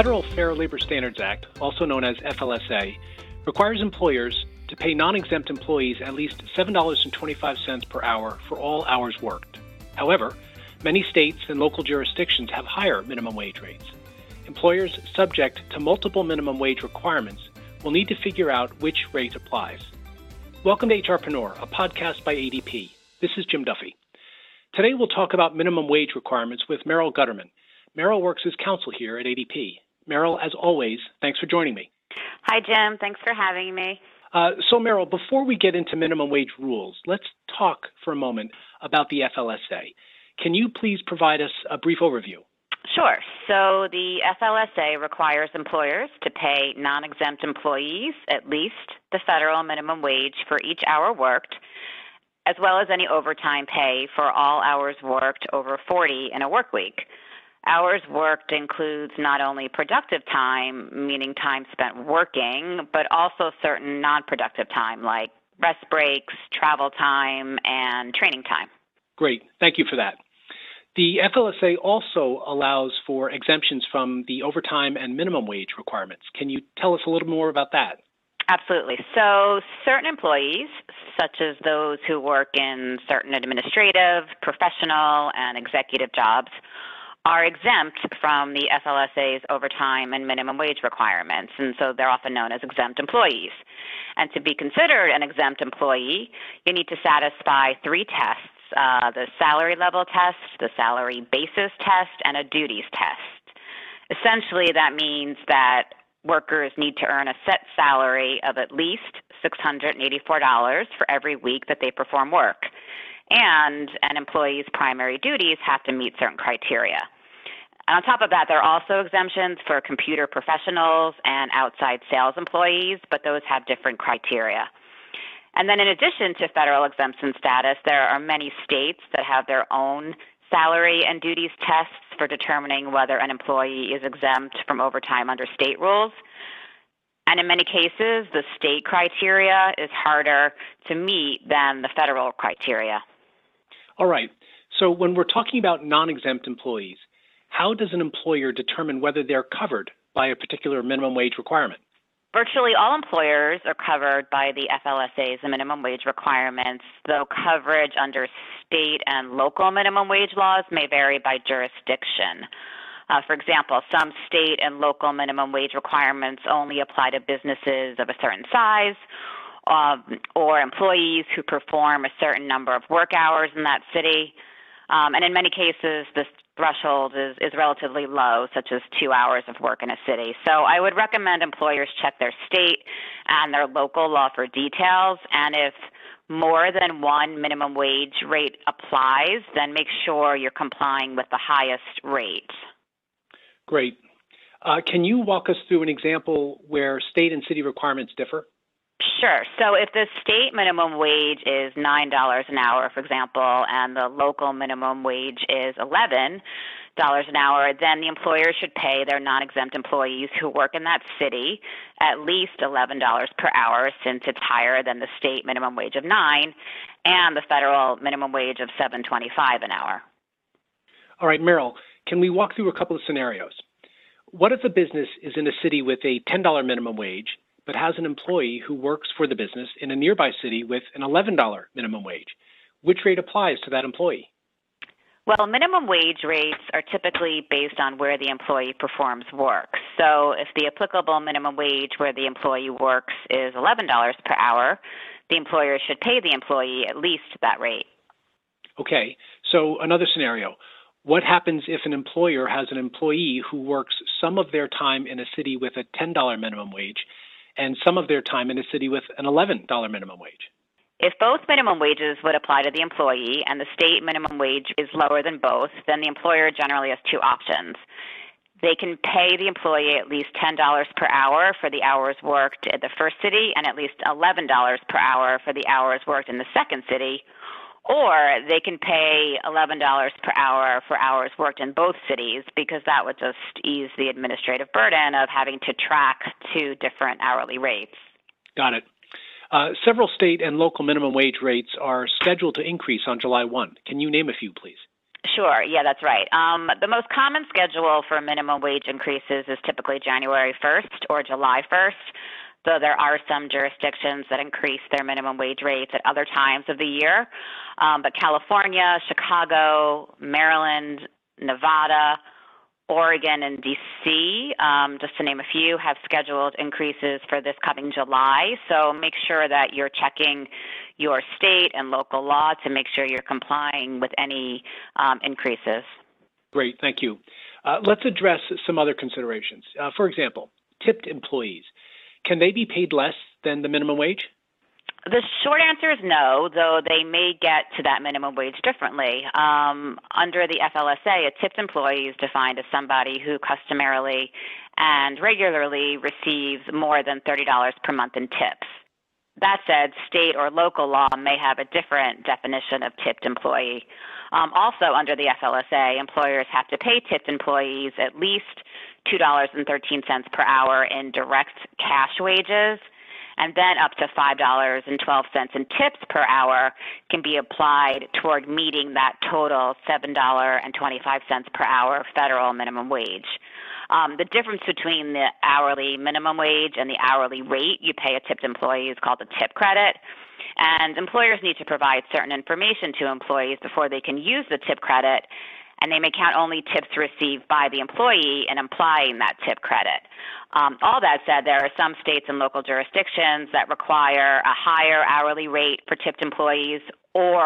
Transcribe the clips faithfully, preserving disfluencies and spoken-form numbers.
Federal Fair Labor Standards Act, also known as F L S A, requires employers to pay non-exempt employees at least seven dollars and twenty-five cents per hour for all hours worked. However, many states and local jurisdictions have higher minimum wage rates. Employers subject to multiple minimum wage requirements will need to figure out which rate applies. Welcome to HRpreneur, a podcast by A D P. This is Jim Duffy. Today we'll talk about minimum wage requirements with Merrill Gutterman. Merrill works as counsel here at A D P. Merrill, as always, thanks for joining me. Hi, Jim. Thanks for having me. Uh, so, Merrill, before we get into minimum wage rules, let's talk for a moment about the F L S A. Can you please provide us a brief overview? Sure. So the F L S A requires employers to pay non-exempt employees at least the federal minimum wage for each hour worked, as well as any overtime pay for all hours worked over forty in a work week. Hours worked includes not only productive time, meaning time spent working, but also certain non-productive time like rest breaks, travel time, and training time. Great. Thank you for that. The F L S A also allows for exemptions from the overtime and minimum wage requirements. Can you tell us a little more about that? Absolutely. So certain employees, such as those who work in certain administrative, professional, and executive jobs, are exempt from the F L S A's overtime and minimum wage requirements, and so they're often known as exempt employees. And to be considered an exempt employee, you need to satisfy three tests, uh, the salary level test, the salary basis test, and a duties test. Essentially, that means that workers need to earn a set salary of at least six hundred eighty-four dollars for every week that they perform work. And an employee's primary duties have to meet certain criteria. And on top of that, there are also exemptions for computer professionals and outside sales employees, but those have different criteria. And then in addition to federal exemption status, there are many states that have their own salary and duties tests for determining whether an employee is exempt from overtime under state rules. And in many cases, the state criteria is harder to meet than the federal criteria. All right. So when we're talking about non-exempt employees, how does an employer determine whether they're covered by a particular minimum wage requirement? Virtually all employers are covered by the F L S A's minimum wage requirements, though coverage under state and local minimum wage laws may vary by jurisdiction. Uh, for example, some state and local minimum wage requirements only apply to businesses of a certain size, Um, or employees who perform a certain number of work hours in that city. Um, and in many cases, this threshold is, is relatively low, such as two hours of work in a city. So I would recommend employers check their state and their local law for details. And if more than one minimum wage rate applies, then make sure you're complying with the highest rate. Great. Uh, can you walk us through an example where state and city requirements differ? Sure. So if the state minimum wage is nine dollars an hour, for example, and the local minimum wage is eleven dollars an hour, then the employer should pay their non-exempt employees who work in that city at least eleven dollars per hour, since it's higher than the state minimum wage of nine and the federal minimum wage of seven twenty-five an hour. All right, Merrill, can we walk through a couple of scenarios? What if a business is in a city with a ten dollar minimum wage but has an employee who works for the business in a nearby city with an eleven dollar minimum wage? Which rate applies to that employee? Well, minimum wage rates are typically based on where the employee performs work. So if the applicable minimum wage where the employee works is eleven dollars per hour, the employer should pay the employee at least that rate. Okay, so another scenario. What happens if an employer has an employee who works some of their time in a city with a ten dollar minimum wage and some of their time in a city with an eleven dollar minimum wage? If both minimum wages would apply to the employee and the state minimum wage is lower than both, then the employer generally has two options. They can pay the employee at least ten dollars per hour for the hours worked at the first city and at least eleven dollars per hour for the hours worked in the second city, or they can pay eleven dollars per hour for hours worked in both cities, because that would just ease the administrative burden of having to track two different hourly rates. Got it. Uh, several state and local minimum wage rates are scheduled to increase on July first. Can you name a few, please? Sure. Yeah, that's right. Um, the most common schedule for minimum wage increases is typically January first or July first, though there are some jurisdictions that increase their minimum wage rates at other times of the year. Um, but California, Chicago, Maryland, Nevada, Oregon, and D C, um, just to name a few, have scheduled increases for this coming July. So make sure that you're checking your state and local law to make sure you're complying with any um, increases. Great, thank you. Uh, let's address some other considerations. Uh, for example, tipped employees. Can they be paid less than the minimum wage? The short answer is no, though they may get to that minimum wage differently. Um, under the F L S A, a tipped employee is defined as somebody who customarily and regularly receives more than thirty dollars per month in tips. That said, state or local law may have a different definition of tipped employee. Um, also, under the F L S A, employers have to pay tipped employees at least two dollars and thirteen cents per hour in direct cash wages, and then up to five dollars and twelve cents in tips per hour can be applied toward meeting that total seven dollars and twenty-five cents per hour federal minimum wage. Um, the difference between the hourly minimum wage and the hourly rate you pay a tipped employee is called a tip credit, and employers need to provide certain information to employees before they can use the tip credit, and they may count only tips received by the employee in applying that tip credit. Um, all that said, there are some states and local jurisdictions that require a higher hourly rate for tipped employees, or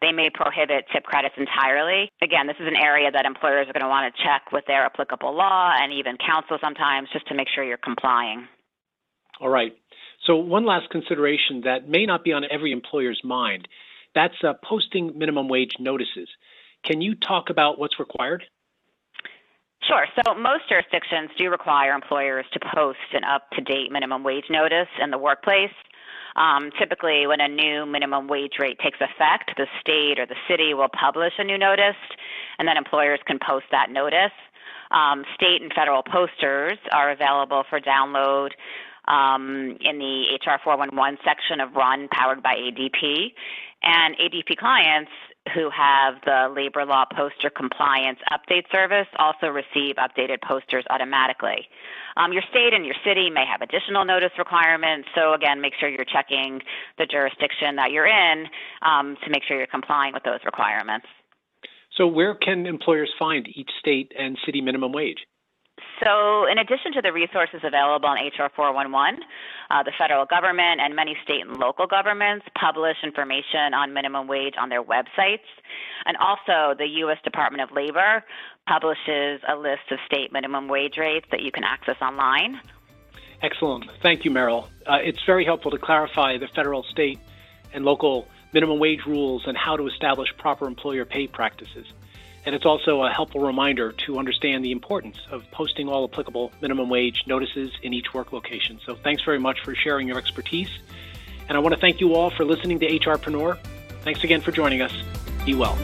they may prohibit tip credits entirely. Again, this is an area that employers are going to want to check with their applicable law and even counsel sometimes just to make sure you're complying. All right. So one last consideration that may not be on every employer's mind, that's uh, posting minimum wage notices. Can you talk about what's required? Sure. So most jurisdictions do require employers to post an up-to-date minimum wage notice in the workplace. Um, typically, when a new minimum wage rate takes effect, the state or the city will publish a new notice, and then employers can post that notice. Um, state and federal posters are available for download um, in the H R four one one section of RUN, powered by A D P. And A D P clients who have the labor law poster compliance update service also receive updated posters automatically. Um, your state and your city may have additional notice requirements, so again, make sure you're checking the jurisdiction that you're in um, to make sure you're complying with those requirements. So where can employers find each state and city minimum wage? So in addition to the resources available on H R four one one, uh, the federal government and many state and local governments publish information on minimum wage on their websites. And also the U S Department of Labor publishes a list of state minimum wage rates that you can access online. Excellent. Thank you, Merrill. Uh, it's very helpful to clarify the federal, state, and local minimum wage rules and how to establish proper employer pay practices. And it's also a helpful reminder to understand the importance of posting all applicable minimum wage notices in each work location. So thanks very much for sharing your expertise. And I want to thank you all for listening to HRpreneur. Thanks again for joining us. Be well.